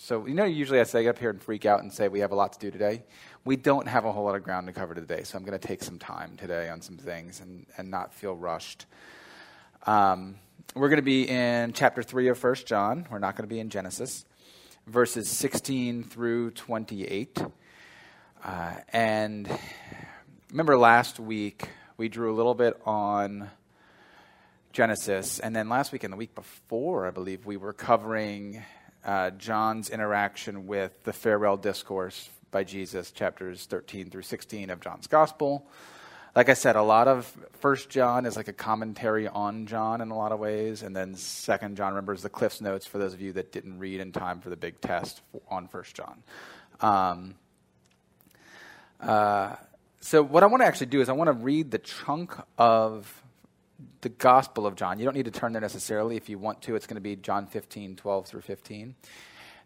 So, usually I say up here and freak out and say we have a lot to do today. We don't have a whole lot of ground to cover today, so I'm going to take some time today on some things and not feel rushed. We're going to be in chapter 3 of 1 John. We're not going to be in Genesis. Verses 16 through 28. And remember last week, we drew a little bit on Genesis. And then last week and the week before, I believe, we were covering John's interaction with the farewell discourse by Jesus, chapters 13 through 16 of John's Gospel. Like I said, a lot of 1 John is like a commentary on John in a lot of ways. And then 2 John, remember, is the Cliff's Notes for those of you that didn't read in time for the big test on 1 John. So what I want to actually do is I want to read the chunk of the Gospel of John. You don't need to turn there necessarily. If you want to, it's going to be John 15, 12 through 15.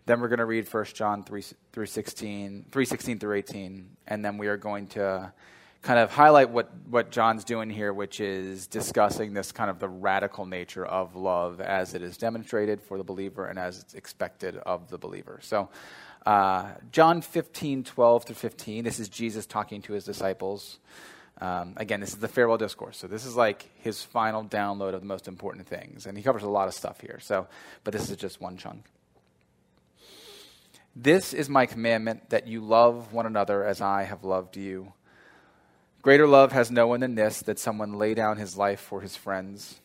Then we're going to read 1 John 3:16 through 18. And then we are going to kind of highlight what John's doing here, which is discussing this kind of the radical nature of love as it is demonstrated for the believer and as it's expected of the believer. So John 15, 12 through 15, this is Jesus talking to his disciples. Again, this is the farewell discourse. So this is like his final download of the most important things. And he covers a lot of stuff here. So, but this is just one chunk. This is my commandment, that you love one another as I have loved you. Greater love has no one than this, that someone lay down his life for his friends.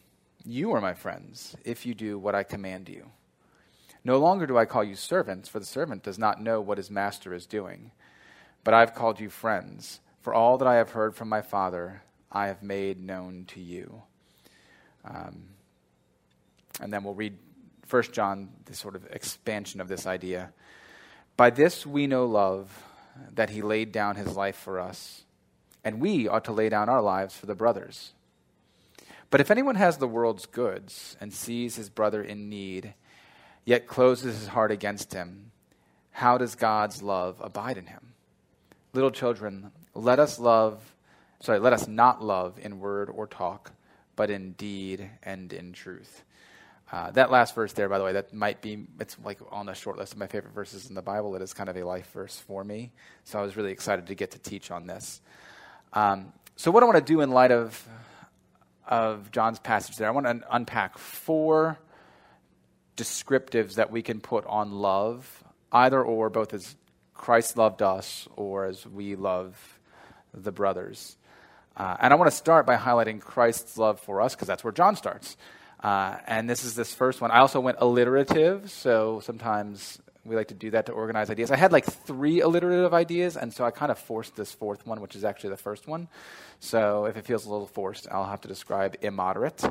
You are my friends, if you do what I command you. No longer do I call you servants, for the servant does not know what his master is doing. But I've called you friends, for all that I have heard from my Father, I have made known to you. And then we'll read 1 John, this sort of expansion of this idea. By this we know love, that he laid down his life for us. And we ought to lay down our lives for the brothers. But if anyone has the world's goods and sees his brother in need, yet closes his heart against him, how does God's love abide in him? Little children, let us not love in word or talk, but in deed and in truth. That last verse there, by the way, it's like on the short list of my favorite verses in the Bible. It is kind of a life verse for me. So I was really excited to get to teach on this. So what I want to do in light of John's passage there, I want to unpack four descriptives that we can put on love, either or, both as Christ loved us or as we love the brothers. And I want to start by highlighting Christ's love for us, because that's where John starts. And this first one. I also went alliterative, so sometimes we like to do that to organize ideas. I had like three alliterative ideas, and so I kind of forced this fourth one, which is actually the first one. So if it feels a little forced, I'll have to describe immoderate.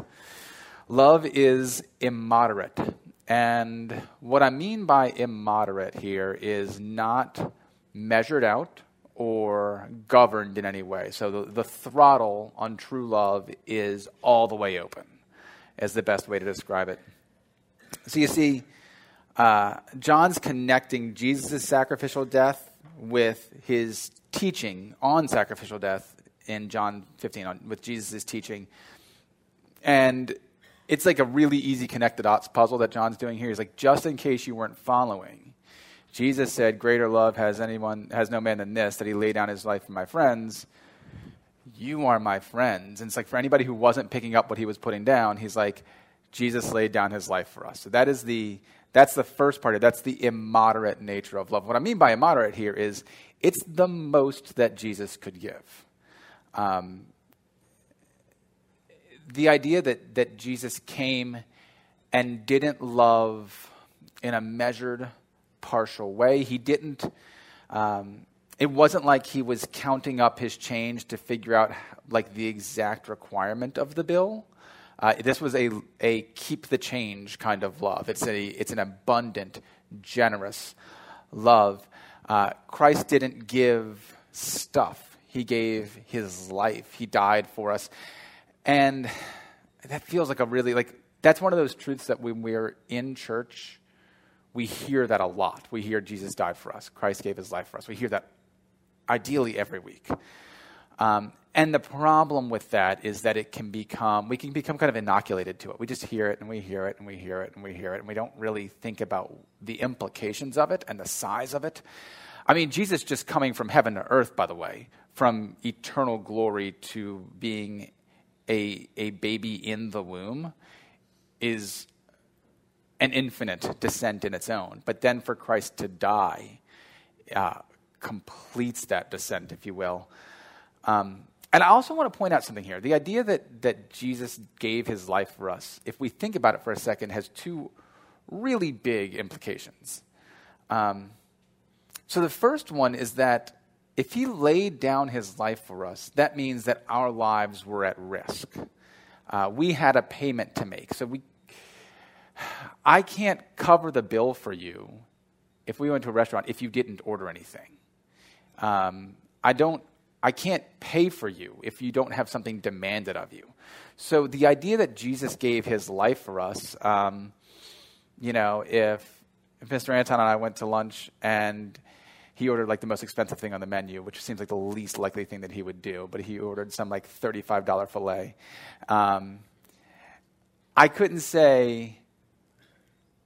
Love is immoderate. And what I mean by immoderate here is not measured out or governed in any way. So the throttle on true love is all the way open, is the best way to describe it. So you see, John's connecting Jesus' sacrificial death with his teaching on sacrificial death in John 15, with Jesus' teaching. And it's like a really easy connect the dots puzzle that John's doing here. He's like, just in case you weren't following, Jesus said, greater love has no man than this, that he laid down his life for my friends. You are my friends. And it's like, for anybody who wasn't picking up what he was putting down, he's like, Jesus laid down his life for us. So that is that's the first part of it. That's the immoderate nature of love. What I mean by immoderate here is it's the most that Jesus could give. The idea that Jesus came and didn't love in a measured, partial way. He didn't. It wasn't like he was counting up his change to figure out like the exact requirement of the bill. This was a keep the change kind of love. It's an abundant, generous love. Christ didn't give stuff. He gave his life. He died for us. And that feels like that's one of those truths that when we're in church, we hear that a lot. We hear Jesus died for us. Christ gave his life for us. We hear that ideally every week. And the problem with that is that it can become, we can become kind of inoculated to it. We just hear it and we hear it and we hear it and we hear it, and we don't really think about the implications of it and the size of it. I mean, Jesus just coming from heaven to earth, by the way, from eternal glory to being a baby in the womb is an infinite descent in its own. But then for Christ to die completes that descent, if you will. And I also want to point out something here. The idea that Jesus gave his life for us, if we think about it for a second, has two really big implications. So the first one is that if he laid down his life for us, that means that our lives were at risk. We had a payment to make. So I can't cover the bill for you if we went to a restaurant if you didn't order anything. I can't pay for you if you don't have something demanded of you. So the idea that Jesus gave his life for us, if Mr. Anton and I went to lunch and he ordered like the most expensive thing on the menu, which seems like the least likely thing that he would do, but he ordered some like $35 filet. I couldn't say...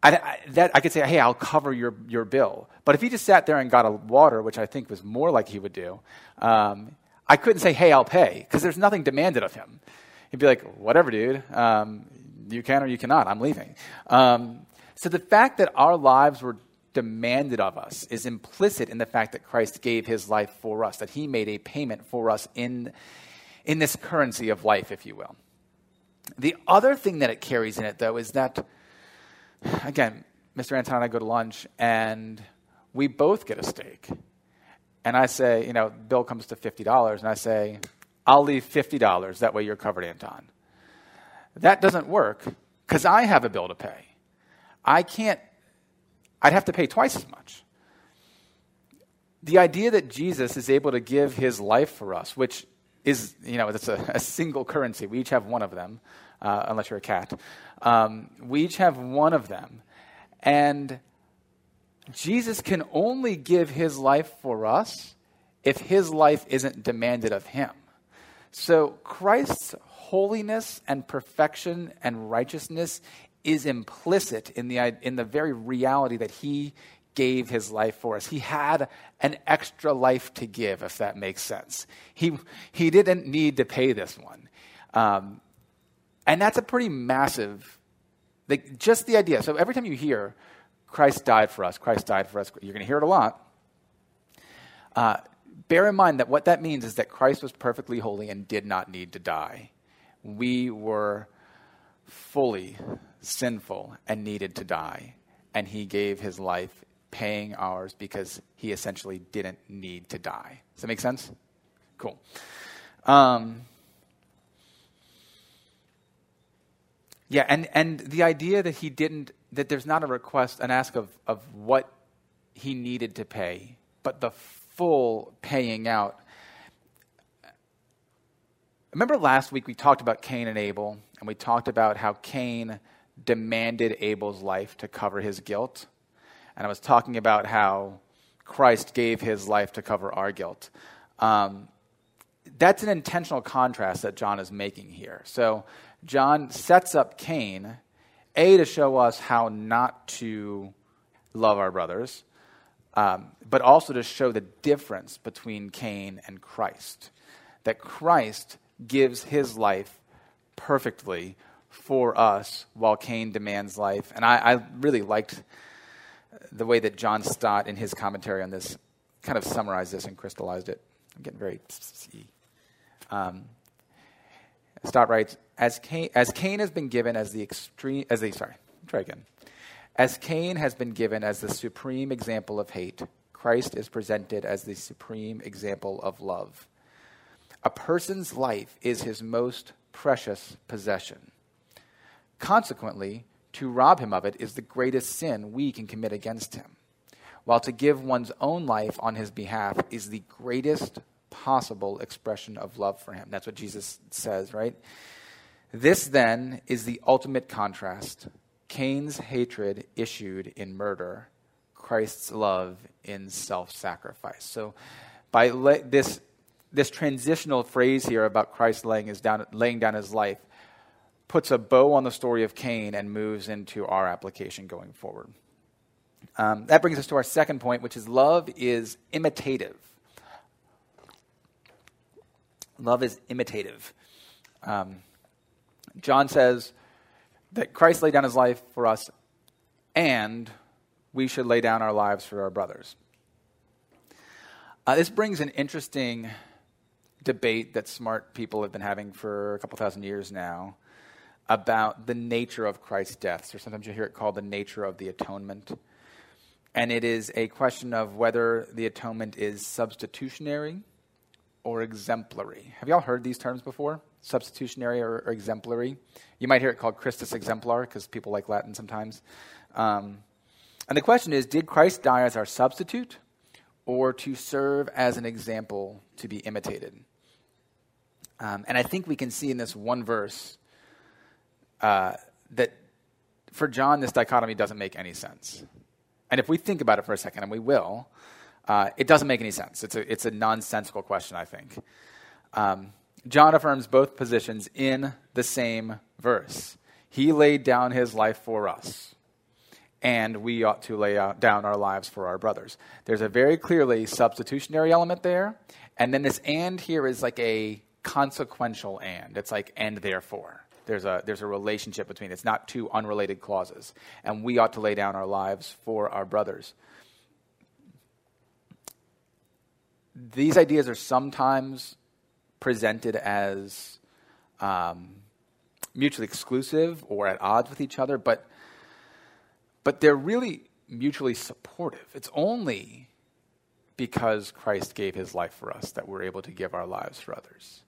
I could say, hey, I'll cover your bill. But if he just sat there and got a water, which I think was more like he would do, I couldn't say, hey, I'll pay, because there's nothing demanded of him. He'd be like, whatever, dude. You can or you cannot. I'm leaving. So the fact that our lives were demanded of us is implicit in the fact that Christ gave his life for us, that he made a payment for us in this currency of life, if you will. The other thing that it carries in it, though, is that, again, Mr. Anton and I go to lunch, and we both get a steak. And I say, bill comes to $50, and I say, I'll leave $50. That way you're covered, Anton. That doesn't work because I have a bill to pay. I'd have to pay twice as much. The idea that Jesus is able to give his life for us, which is, it's a single currency. We each have one of them. Unless you're a cat. We each have one of them. And Jesus can only give his life for us if his life isn't demanded of him. So Christ's holiness and perfection and righteousness is implicit in the very reality that he gave his life for us. He had an extra life to give, if that makes sense. He didn't need to pay this one. And that's a pretty massive, just the idea. So every time you hear Christ died for us, you're going to hear it a lot. Bear in mind that what that means is that Christ was perfectly holy and did not need to die. We were fully sinful and needed to die. And he gave his life paying ours because he essentially didn't need to die. Does that make sense? Cool. Yeah, and the idea that that there's not a request, an ask of what he needed to pay, but the full paying out. Remember last week we talked about Cain and Abel, and we talked about how Cain demanded Abel's life to cover his guilt. And I was talking about how Christ gave his life to cover our guilt. That's an intentional contrast that John is making here. So John sets up Cain, to show us how not to love our brothers, but also to show the difference between Cain and Christ. That Christ gives his life perfectly for us while Cain demands life. And I really liked the way that John Stott in his commentary on this kind of summarized this and crystallized it. I'm getting very... Stott writes, As Cain has been given as the supreme example of hate, Christ is presented as the supreme example of love. A person's life is his most precious possession. Consequently, to rob him of it is the greatest sin we can commit against him, while to give one's own life on his behalf is the greatest possible expression of love for him. That's what Jesus says, right? This then is the ultimate contrast. Cain's hatred issued in murder, Christ's love in self-sacrifice. So by this this transitional phrase here about Christ laying down his life puts a bow on the story of Cain and moves into our application going forward. That brings us to our second point, which is love is imitative. Love is imitative. John says that Christ laid down his life for us, and we should lay down our lives for our brothers. This brings an interesting debate that smart people have been having for a couple thousand years now about the nature of Christ's deaths, or sometimes you hear it called the nature of the atonement. And it is a question of whether the atonement is substitutionary or exemplary. Have you all heard these terms before? Substitutionary or exemplary? You might hear it called Christus exemplar because people like Latin sometimes. And the question is, did Christ die as our substitute or to serve as an example to be imitated? And I think we can see in this one verse that for John, this dichotomy doesn't make any sense. And if we think about it for a second, and we will, it doesn't make any sense. It's a nonsensical question, I think. John affirms both positions in the same verse. He laid down his life for us, and we ought to lay down our lives for our brothers. There's a very clearly substitutionary element there, and then this "and" here is like a consequential "and." It's like "and therefore." There's a relationship between it. It's not two unrelated clauses. And we ought to lay down our lives for our brothers. These ideas are sometimes presented as mutually exclusive or at odds with each other, but they're really mutually supportive. It's only because Christ gave his life for us that we're able to give our lives for others.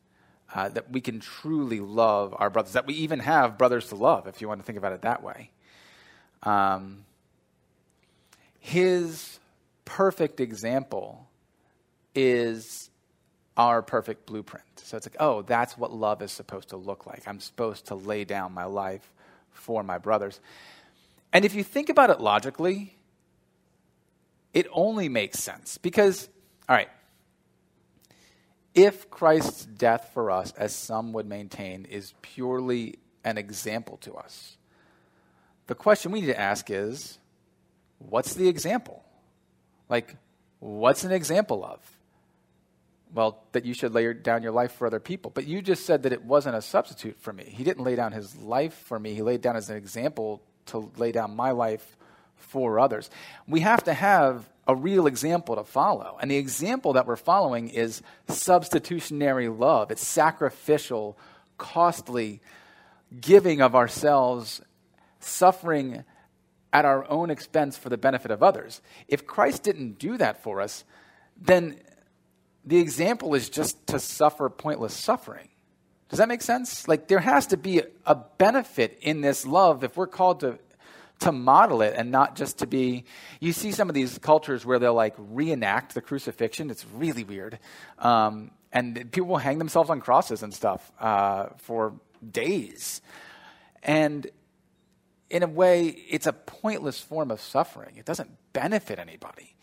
That we can truly love our brothers, that we even have brothers to love, if you want to think about it that way. His perfect example is our perfect blueprint. So it's like, oh, that's what love is supposed to look like. I'm supposed to lay down my life for my brothers. And if you think about it logically, it only makes sense because, all right, if Christ's death for us, as some would maintain, is purely an example to us, the question we need to ask is, what's the example? Like, what's an example of? Well, that you should lay down your life for other people. But you just said that it wasn't a substitute for me. He didn't lay down his life for me. He laid down as an example to lay down my life for others. We have to have a real example to follow. And the example that we're following is substitutionary love. It's sacrificial, costly giving of ourselves, suffering at our own expense for the benefit of others. If Christ didn't do that for us, then the example is just to suffer pointless suffering. Does that make sense? Like, there has to be a benefit in this love if we're called to model it and not just to be. You see some of these cultures where they'll like reenact the crucifixion. It's really weird. And people will hang themselves on crosses and stuff for days. And in a way, it's a pointless form of suffering. It doesn't benefit anybody.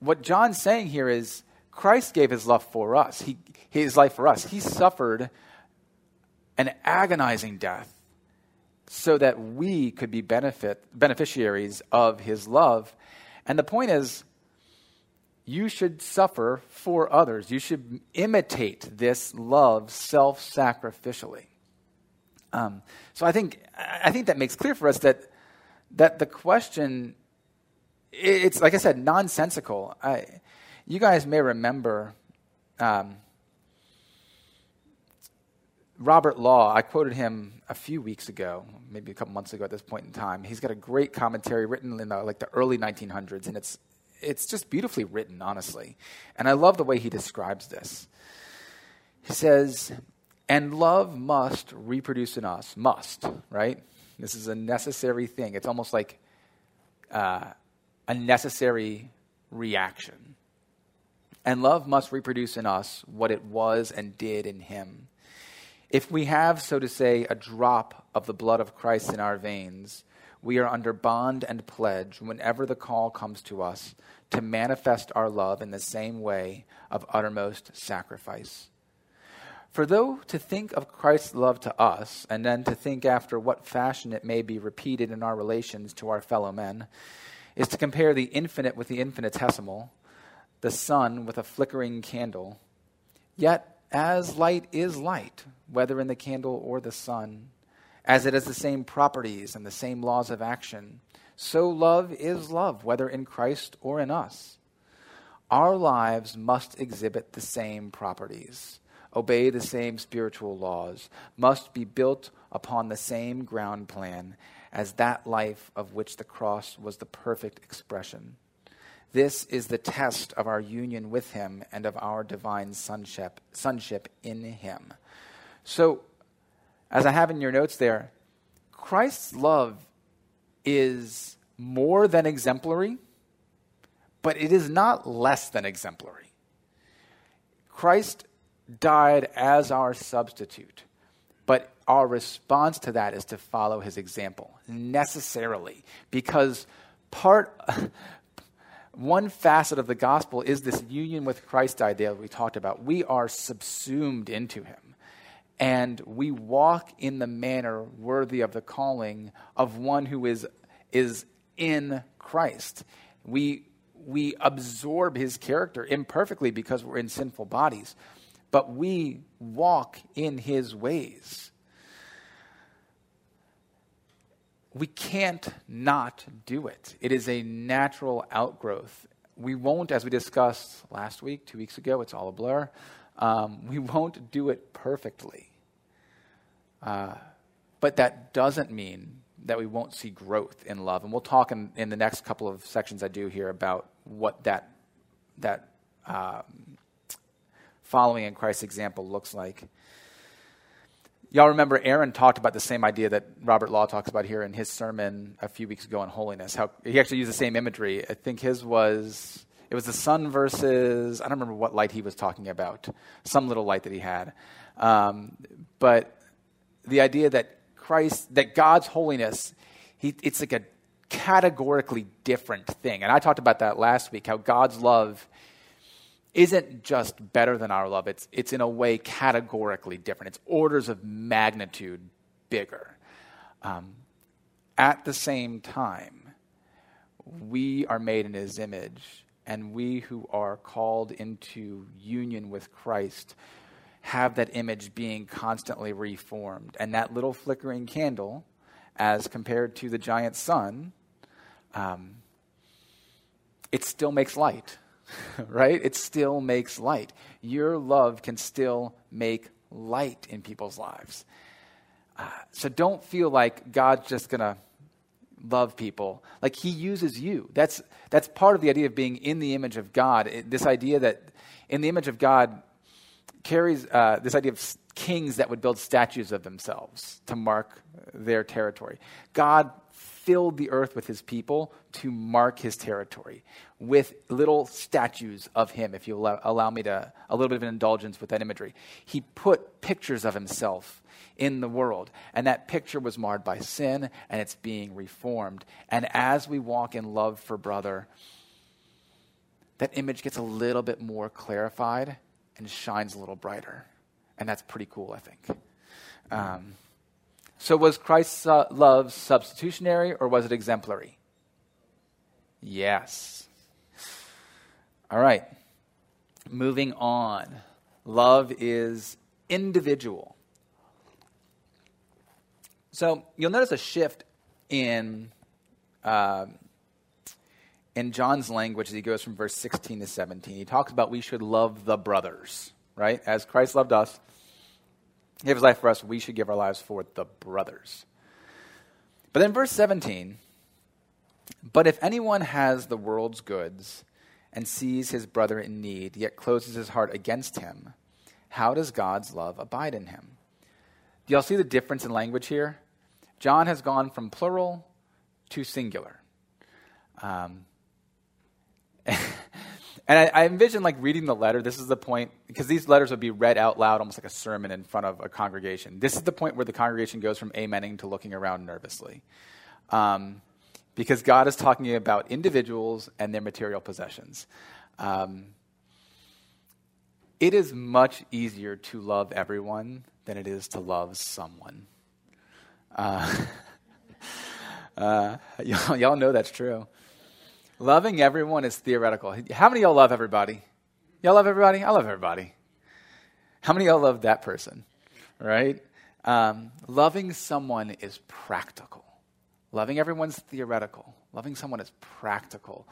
What John's saying here is Christ gave his love for us. His life for us. He suffered an agonizing death so that we could be beneficiaries of his love. And the point is, you should suffer for others. You should imitate this love self-sacrificially. So I think that makes clear for us that the question, it's, like I said, nonsensical. You guys may remember Robert Law. I quoted him a few weeks ago, maybe a couple months ago at this point in time. He's got a great commentary written in the early 1900s, and it's just beautifully written, honestly. And I love the way he describes this. He says, "And love must reproduce in us, must, right? This is a necessary thing. It's almost like a necessary reaction. And love must reproduce in us what it was and did in him. If we have, so to say, a drop of the blood of Christ in our veins, we are under bond and pledge whenever the call comes to us to manifest our love in the same way of uttermost sacrifice. For though to think of Christ's love to us, and then to think after what fashion it may be repeated in our relations to our fellow men, is to compare the infinite with the infinitesimal, the sun with a flickering candle, yet as light is light, whether in the candle or the sun, as it has the same properties and the same laws of action, so love is love, whether in Christ or in us. Our lives must exhibit the same properties, obey the same spiritual laws, must be built upon the same ground plan as that life of which the cross was the perfect expression. This is the test of our union with him and of our divine sonship in him. So, as I have in your notes there, Christ's love is more than exemplary, but it is not less than exemplary. Christ died as our substitute, but our response to that is to follow his example, necessarily, because one facet of the gospel is this union with Christ idea we talked about. We are subsumed into him, and we walk in the manner worthy of the calling of one who is in Christ. We absorb his character imperfectly because we're in sinful bodies, but we walk in his ways. We can't not do it. It is a natural outgrowth. We won't, as we discussed last week, 2 weeks ago, it's all a blur. We won't do it perfectly. But that doesn't mean that we won't see growth in love. And we'll talk in the next couple of sections I do here about what that following in Christ's example looks like. Y'all remember Aaron talked about the same idea that Robert Law talks about here in his sermon a few weeks ago on holiness. How he actually used the same imagery. I think it was the sun versus, I don't remember what light he was talking about, some little light that he had. But the idea that God's holiness, it's like a categorically different thing. And I talked about that last week, how God's love isn't just better than our love. It's in a way categorically different. It's orders of magnitude bigger. At the same time, we are made in his image, and we who are called into union with Christ have that image being constantly reformed. And that little flickering candle, as compared to the giant sun, it still makes light. Right? It still makes light. Your love can still make light in people's lives. So don't feel like God's just going to love people. Like he uses you. That's part of the idea of being in the image of God. This idea that in the image of God carries this idea of kings that would build statues of themselves to mark their territory. God filled the earth with his people to mark his territory with little statues of him, if you allow me to a little bit of an indulgence with that imagery. He put pictures of himself in the world, and that picture was marred by sin, and it's being reformed. And as we walk in love for brother, that image gets a little bit more clarified and shines a little brighter. And that's pretty cool, I think. So was Christ's love substitutionary or was it exemplary? Yes. All right. Moving on. Love is individual. So you'll notice a shift in John's language as he goes from verse 16 to 17. He talks about we should love the brothers, right? As Christ loved us, he gave his life for us, we should give our lives for the brothers. But then verse 17, but if anyone has the world's goods and sees his brother in need, yet closes his heart against him, how does God's love abide in him? Do y'all see the difference in language here? John has gone from plural to singular. And I envision like reading the letter. This is the point, because these letters would be read out loud, almost like a sermon in front of a congregation. This is the point where the congregation goes from amening to looking around nervously. because God is talking about individuals and their material possessions. It is much easier to love everyone than it is to love someone. Y'all know that's true. Loving everyone is theoretical. How many of y'all love everybody? Y'all love everybody? I love everybody. How many of y'all love that person? Right? Loving someone is practical. Loving everyone's theoretical. Loving someone is practical.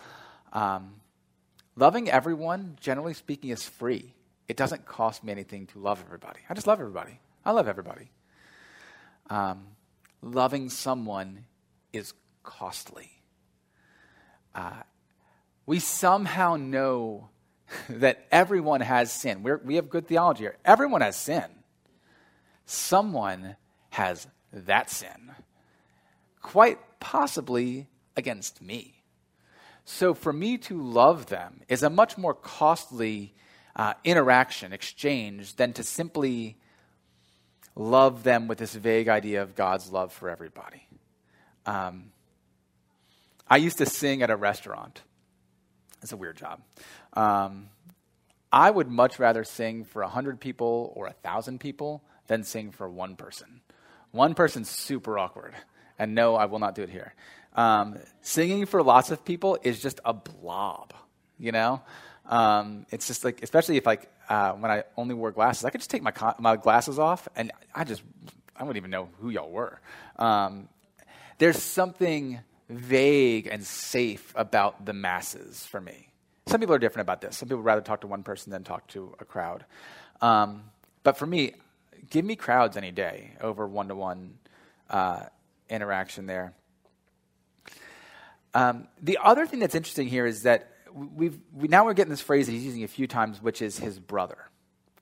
Loving everyone, generally speaking, is free. It doesn't cost me anything to love everybody. I just love everybody. I love everybody. Loving someone is costly. We somehow know that everyone has sin. We have good theology here. Everyone has sin. Someone has that sin, quite possibly against me. So for me to love them is a much more costly interaction, exchange, than to simply love them with this vague idea of God's love for everybody. I used to sing at a restaurant. It's a weird job. I would much rather sing for 100 people or 1,000 people than sing for one person. One person's super awkward. And no, I will not do it here. Singing for lots of people is just a blob, you know? It's just like, especially if like when I only wore glasses, I could just take my glasses off and I wouldn't even know who y'all were. There's something vague and safe about the masses for me. Some people are different about this. Some people would rather talk to one person than talk to a crowd. But for me, give me crowds any day over one-to-one interaction there. The other thing that's interesting here is that we're getting this phrase that he's using a few times, which is his brother.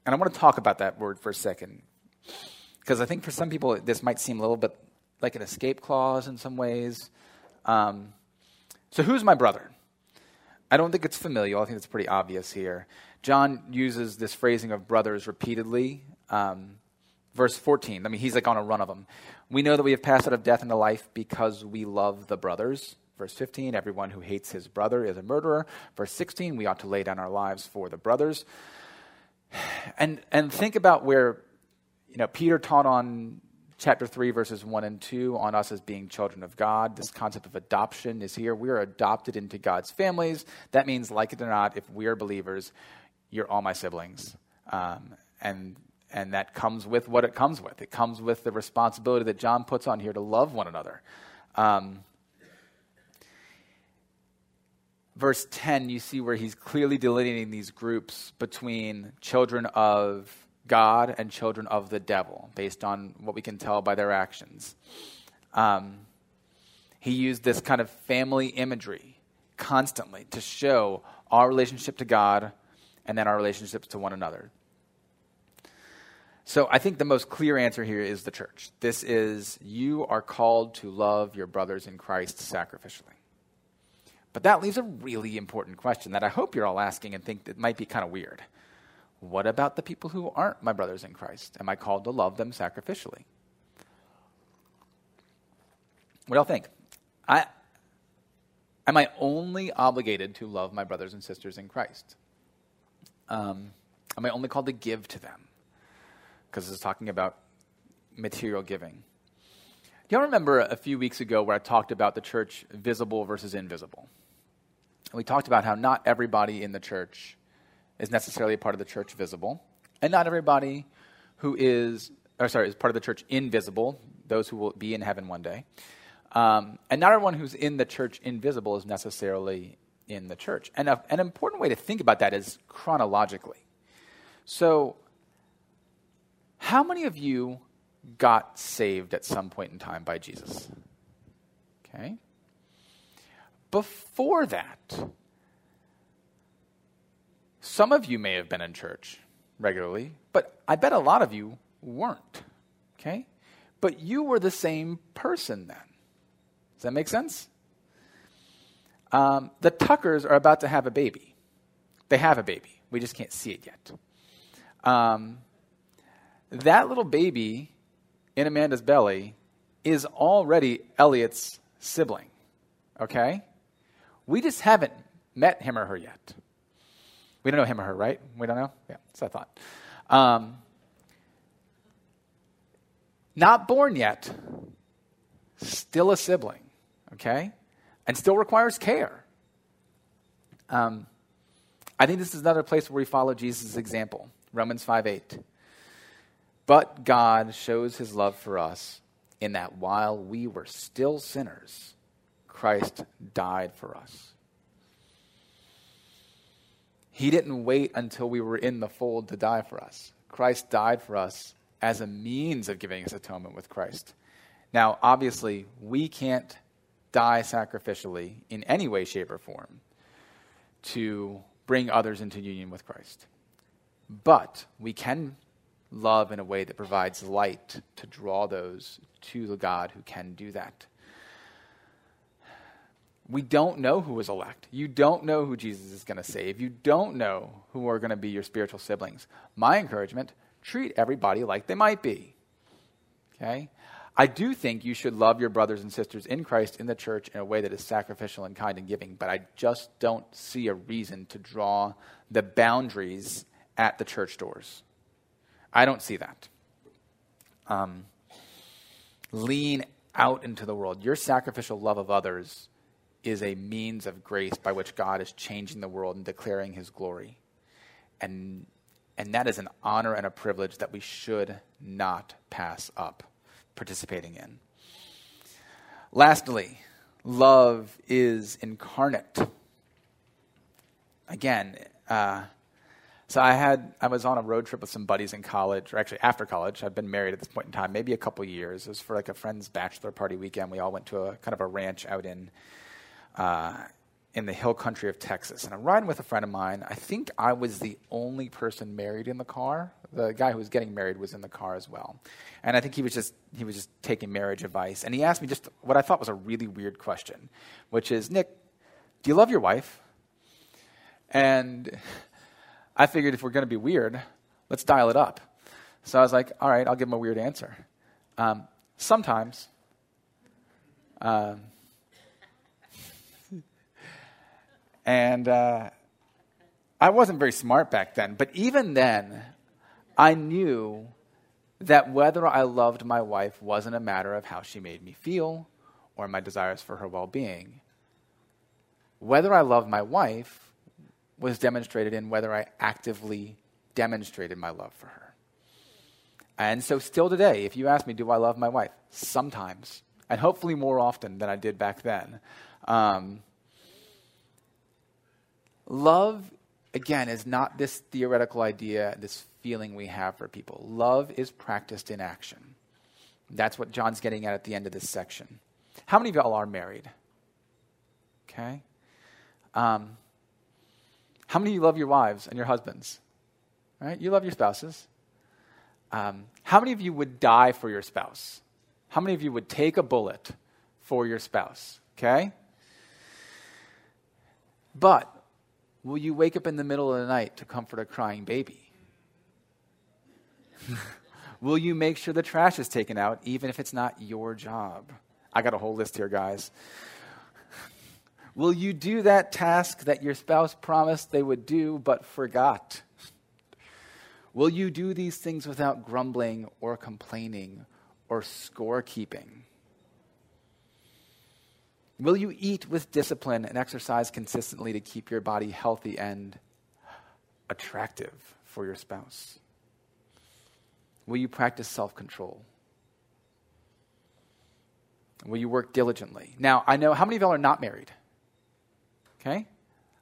And I want to talk about that word for a second, because I think for some people this might seem a little bit like an escape clause in some ways. So who's my brother? I don't think it's familial. I think it's pretty obvious here. John uses this phrasing of brothers repeatedly. Verse 14, he's like on a run of them. We know that we have passed out of death into life because we love the brothers. Verse 15, everyone who hates his brother is a murderer. Verse 16, we ought to lay down our lives for the brothers. And think about where, Peter taught on Chapter 3, verses 1 and 2, on us as being children of God. This concept of adoption is here. We are adopted into God's families. That means, like it or not, if we are believers, you're all my siblings. And that comes with what it comes with. It comes with the responsibility that John puts on here to love one another. Verse 10, you see where he's clearly delineating these groups between children of God and children of the devil, based on what we can tell by their actions. He used this kind of family imagery constantly to show our relationship to God and then our relationships to one another. So I think the most clear answer here is the church. This is, you are called to love your brothers in Christ sacrificially. But that leaves a really important question that I hope you're all asking and think that might be kind of weird. What about the people who aren't my brothers in Christ? Am I called to love them sacrificially? What do y'all think? Am I only obligated to love my brothers and sisters in Christ? Am I only called to give to them? Because this is talking about material giving. Do y'all remember a few weeks ago where I talked about the church visible versus invisible? And we talked about how not everybody in the church is necessarily a part of the church visible, and not everybody who is part of the church invisible, those who will be in heaven one day, and not everyone who's in the church invisible is necessarily in the church. And an important way to think about that is chronologically. So how many of you got saved at some point in time by Jesus? Okay. Before that, some of you may have been in church regularly, but I bet a lot of you weren't, okay? But you were the same person then. Does that make sense? The Tuckers are about to have a baby. They have a baby. We just can't see it yet. That little baby in Amanda's belly is already Elliot's sibling, okay? We just haven't met him or her yet. We don't know him or her, right? We don't know? Yeah, that's what I thought. Not born yet, still a sibling, okay? And still requires care. I think this is another place where we follow Jesus' example, Romans 5:8. But God shows his love for us in that while we were still sinners, Christ died for us. He didn't wait until we were in the fold to die for us. Christ died for us as a means of giving us atonement with Christ. Now, obviously, we can't die sacrificially in any way, shape, or form to bring others into union with Christ. But we can love in a way that provides light to draw those to the God who can do that. We don't know who is elect. You don't know who Jesus is going to save. You don't know who are going to be your spiritual siblings. My encouragement, treat everybody like they might be. Okay? I do think you should love your brothers and sisters in Christ in the church in a way that is sacrificial and kind and giving, but I just don't see a reason to draw the boundaries at the church doors. I don't see that. Lean out into the world. Your sacrificial love of others is a means of grace by which God is changing the world and declaring his glory. And that is an honor and a privilege that we should not pass up participating in. Lastly, love is incarnate. Again, so I was on a road trip with some buddies in college, or actually after college. I've been married at this point in time, maybe a couple years. It was for like a friend's bachelor party weekend. We all went to a kind of a ranch out in the hill country of Texas. And I'm riding with a friend of mine. I think I was the only person married in the car. The guy who was getting married was in the car as well. And I think he was just taking marriage advice. And he asked me just what I thought was a really weird question, which is, Nick, do you love your wife? And I figured if we're going to be weird, let's dial it up. So I was like, all right, I'll give him a weird answer. Sometimes. And I wasn't very smart back then. But even then, I knew that whether I loved my wife wasn't a matter of how she made me feel or my desires for her well-being. Whether I loved my wife was demonstrated in whether I actively demonstrated my love for her. And so still today, if you ask me, do I love my wife? Sometimes, and hopefully more often than I did back then. Love, again, is not this theoretical idea, this feeling we have for people. Love is practiced in action. That's what John's getting at the end of this section. How many of y'all are married? Okay. How many of you love your wives and your husbands? Right? You love your spouses. How many of you would die for your spouse? How many of you would take a bullet for your spouse? Okay? But will you wake up in the middle of the night to comfort a crying baby? Will you make sure the trash is taken out, even if it's not your job? I got a whole list here, guys. Will you do that task that your spouse promised they would do but forgot? Will you do these things without grumbling or complaining or scorekeeping? Will you eat with discipline and exercise consistently to keep your body healthy and attractive for your spouse? Will you practice self-control? Will you work diligently? Now, I know, how many of y'all are not married? Okay?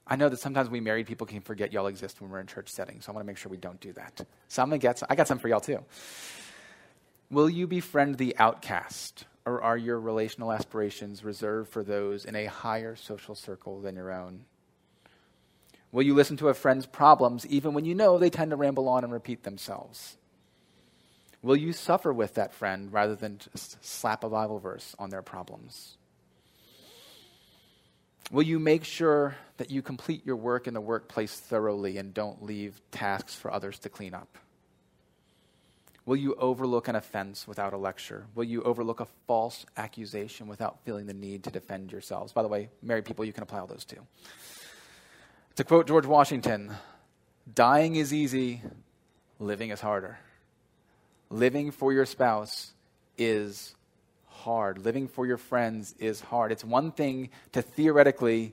I know that sometimes we married people can forget y'all exist when we're in church settings, so I want to make sure we don't do that. So I got some for y'all too. Will you befriend the outcast? Or are your relational aspirations reserved for those in a higher social circle than your own? Will you listen to a friend's problems even when you know they tend to ramble on and repeat themselves? Will you suffer with that friend rather than just slap a Bible verse on their problems? Will you make sure that you complete your work in the workplace thoroughly and don't leave tasks for others to clean up? Will you overlook an offense without a lecture? Will you overlook a false accusation without feeling the need to defend yourselves? By the way, married people, you can apply all those too. To quote George Washington, dying is easy, living is harder. Living for your spouse is hard. Living for your friends is hard. It's one thing to theoretically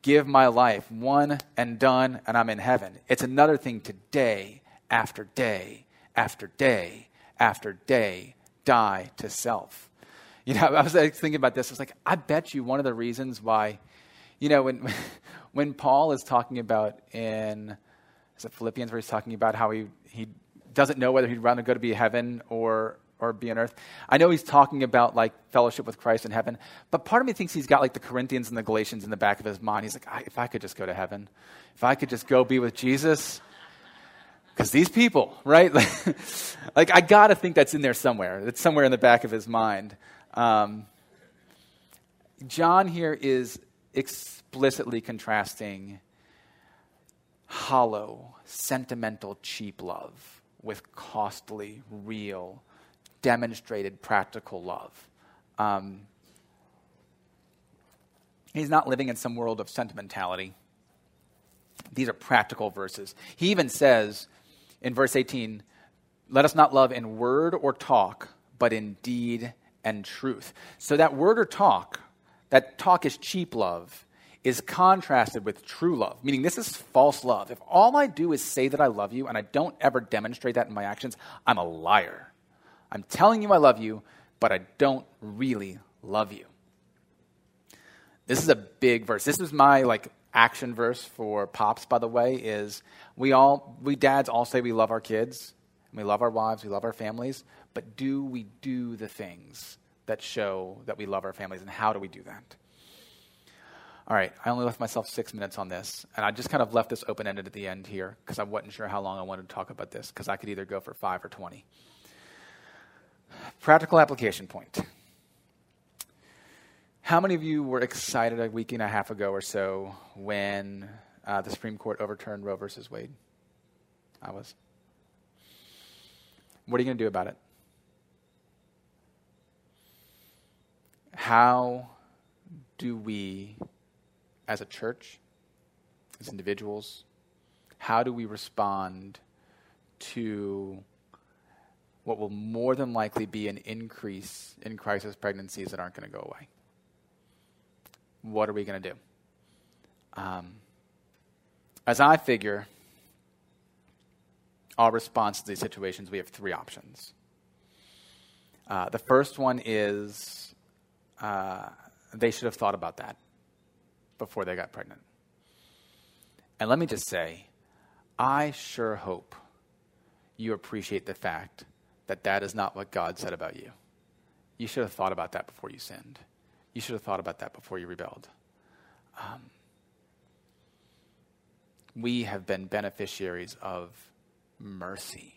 give my life one and done and I'm in heaven. It's another thing to day after day after day after day die to self. You know, I was thinking about this. I was like, I bet you one of the reasons why, you know, when Paul is talking about in, is it Philippians, where he's talking about how he doesn't know whether he'd rather go to be heaven or be on earth. I know he's talking about like fellowship with Christ in heaven, but part of me thinks he's got like the Corinthians and the Galatians in the back of his mind. He's like, if I could just go to heaven, if I could just go be with Jesus, because these people, right? Like I got to think that's in there somewhere. It's somewhere in the back of his mind. John here is explicitly contrasting hollow, sentimental, cheap love with costly, real, demonstrated, practical love. He's not living in some world of sentimentality. These are practical verses. He even says in verse 18, let us not love in word or talk, but in deed and truth. So that word or talk, that talk is cheap love, is contrasted with true love, meaning this is false love. If all I do is say that I love you and I don't ever demonstrate that in my actions, I'm a liar. I'm telling you I love you, but I don't really love you. This is a big verse. This is my like action verse for Pops, by the way, is we dads all say we love our kids, and we love our wives, we love our families, but do we do the things that show that we love our families, and how do we do that? All right, I only left myself 6 minutes on this, and I just kind of left this open-ended at the end here because I wasn't sure how long I wanted to talk about this because I could either go for 5 or 20. Practical application point. How many of you were excited a week and a half ago or so when the Supreme Court overturned Roe versus Wade? I was. What are you going to do about it? How do we, as a church, as individuals, how do we respond to what will more than likely be an increase in crisis pregnancies that aren't going to go away? What are we going to do? As I figure our response to these situations, we have 3 options. The first one is they should have thought about that before they got pregnant. And let me just say, I sure hope you appreciate the fact that that is not what God said about you. You should have thought about that before you sinned. You should have thought about that before you rebelled. We have been beneficiaries of mercy.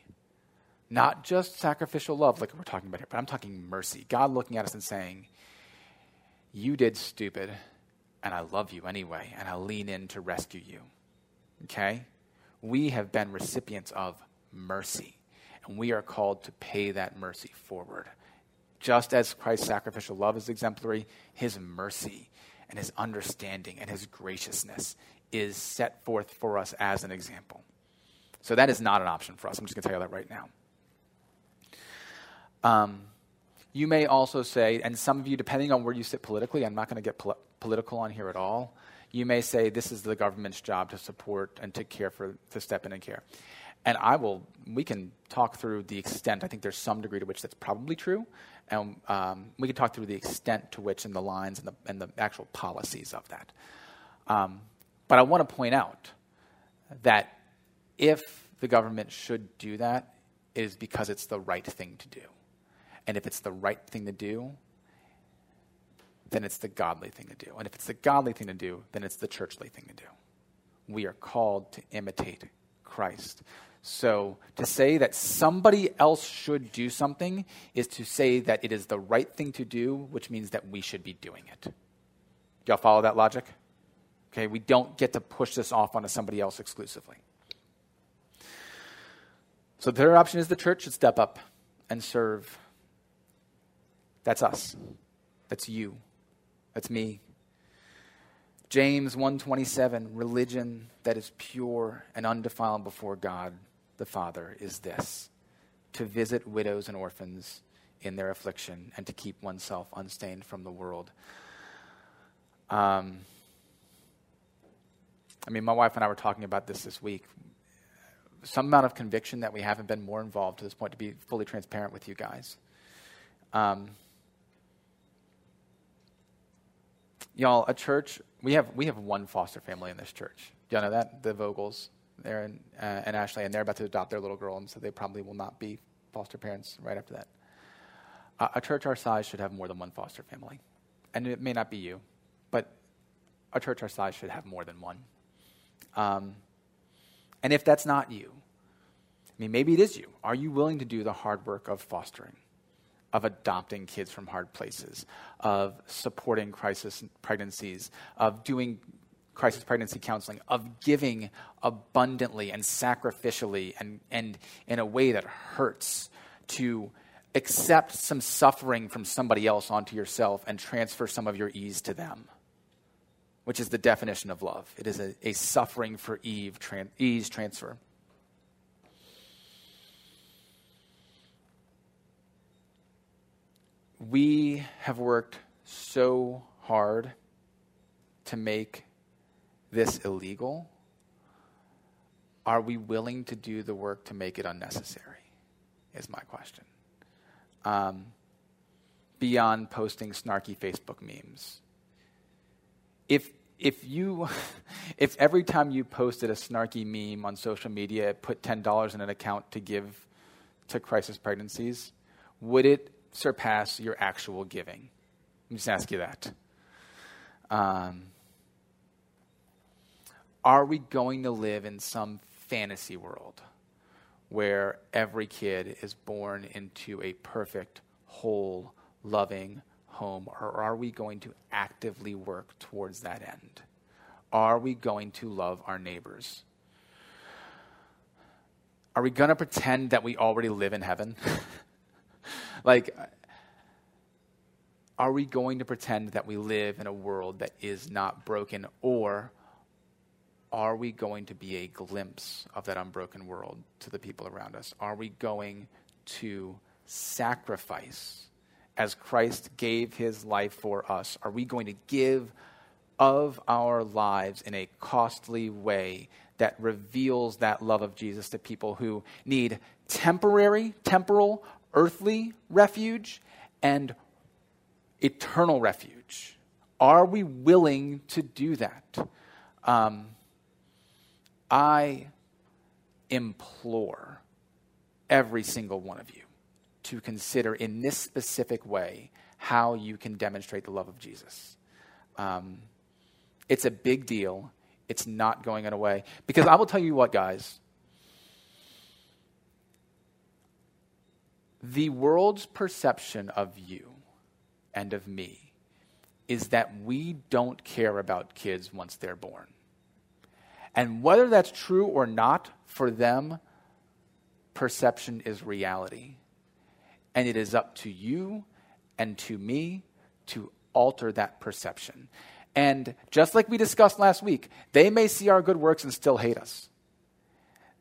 Not just sacrificial love like we're talking about here, but I'm talking mercy. God looking at us and saying, you did stupid, and I love you anyway, and I lean in to rescue you, okay? We have been recipients of mercy, and we are called to pay that mercy forward. Just as Christ's sacrificial love is exemplary, his mercy and his understanding and his graciousness is set forth for us as an example. So that is not an option for us. I'm just going to tell you that right now. You may also say, and some of you, depending on where you sit politically, I'm not going to get political on here at all, you may say this is the government's job to support and to care for, to step in and care. And we can talk through the extent. I think there's some degree to which that's probably true. And we can talk through the extent to which and the lines and the actual policies of that. But I want to point out that if the government should do that, it is because it's the right thing to do. And if it's the right thing to do, then it's the godly thing to do. And if it's the godly thing to do, then it's the churchly thing to do. We are called to imitate Christ. So to say that somebody else should do something is to say that it is the right thing to do, which means that we should be doing it. Do y'all follow that logic? Okay, we don't get to push this off onto somebody else exclusively. So the third option is the church should step up and serve. That's us. That's you. That's me. James 1:27, religion that is pure and undefiled before God the Father is this, to visit widows and orphans in their affliction and to keep oneself unstained from the world. My wife and I were talking about this week. Some amount of conviction that we haven't been more involved to this point, to be fully transparent with you guys. Y'all, a church, we have one foster family in this church. Y'all know that? The Vogels, Aaron and Ashley, and they're about to adopt their little girl, and so they probably will not be foster parents right after that. A church our size should have more than one foster family. And it may not be you, but a church our size should have more than one. And if that's not you, maybe it is you. Are you willing to do the hard work of fostering, of adopting kids from hard places, of supporting crisis pregnancies, of doing crisis pregnancy counseling, of giving abundantly and sacrificially and in a way that hurts, to accept some suffering from somebody else onto yourself and transfer some of your ease to them? Which is the definition of love. It is a suffering for ease transfer. We have worked so hard to make this illegal. Are we willing to do the work to make it unnecessary? Is my question. Beyond posting snarky Facebook memes. If every time you posted a snarky meme on social media, it put $10 in an account to give to crisis pregnancies, would it surpass your actual giving? Let me just ask you that. Are we going to live in some fantasy world where every kid is born into a perfect, whole, loving home, or are we going to actively work towards that end? Are we going to love our neighbors? Are we going to pretend that we already live in heaven? Are we going to pretend that we live in a world that is not broken, or are we going to be a glimpse of that unbroken world to the people around us? Are we going to sacrifice as Christ gave his life for us? Are we going to give of our lives in a costly way that reveals that love of Jesus to people who need temporal, earthly refuge and eternal refuge? Are we willing to do that? I implore every single one of you to consider in this specific way how you can demonstrate the love of Jesus. It's a big deal. It's not going away. Because I will tell you what, guys. The world's perception of you and of me is that we don't care about kids once they're born. And whether that's true or not, for them, perception is reality. And it is up to you and to me to alter that perception. And just like we discussed last week, they may see our good works and still hate us.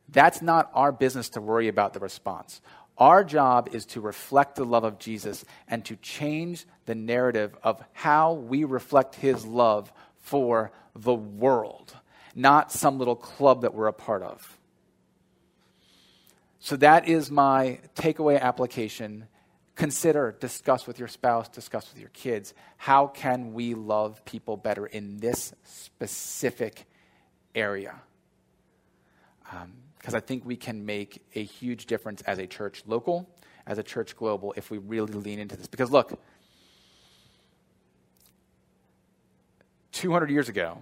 That's not our business to worry about the response. Our job is to reflect the love of Jesus and to change the narrative of how we reflect his love for the world, not some little club that we're a part of. So that is my takeaway application. Consider, discuss with your spouse, discuss with your kids, how can we love people better in this specific area? Because I think we can make a huge difference as a church local, as a church global, if we really lean into this. Because look, 200 years ago,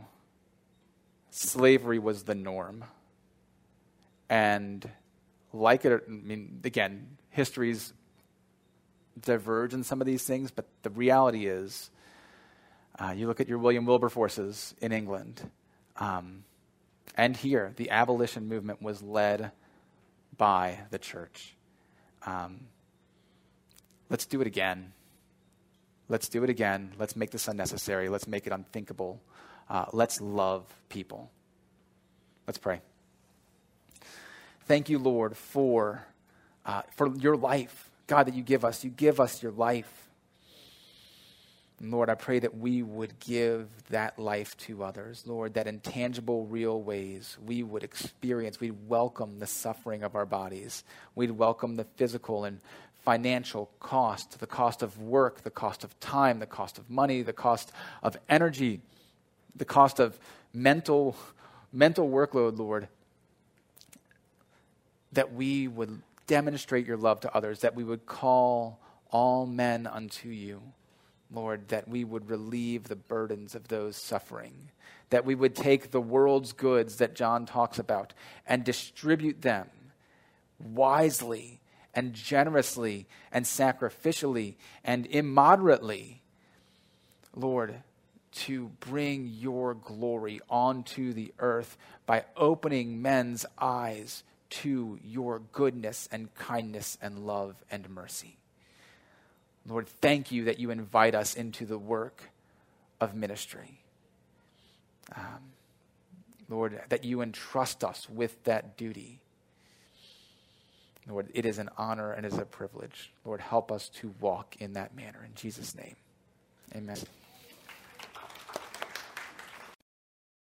slavery was the norm. And again, histories diverge in some of these things, but the reality is, you look at your William Wilberforces in England, and here, the abolition movement was led by the church. Let's do it again. Let's do it again. Let's make this unnecessary. Let's make it unthinkable. Let's love people. Let's pray. Thank you, Lord, for your life. God, that you give us. You give us your life. And Lord, I pray that we would give that life to others. Lord, that in tangible, real ways, we would experience, we'd welcome the suffering of our bodies. We'd welcome the physical and financial cost, the cost of work, the cost of time, the cost of money, the cost of energy, the cost of mental workload, Lord, that we would demonstrate your love to others, that we would call all men unto you, Lord, that we would relieve the burdens of those suffering, that we would take the world's goods that John talks about and distribute them wisely and generously and sacrificially and immoderately, Lord, to bring your glory onto the earth by opening men's eyes to your goodness and kindness and love and mercy. Lord, thank you that you invite us into the work of ministry. Lord, that you entrust us with that duty. Lord, it is an honor and it is a privilege. Lord, help us to walk in that manner. In Jesus' name, amen.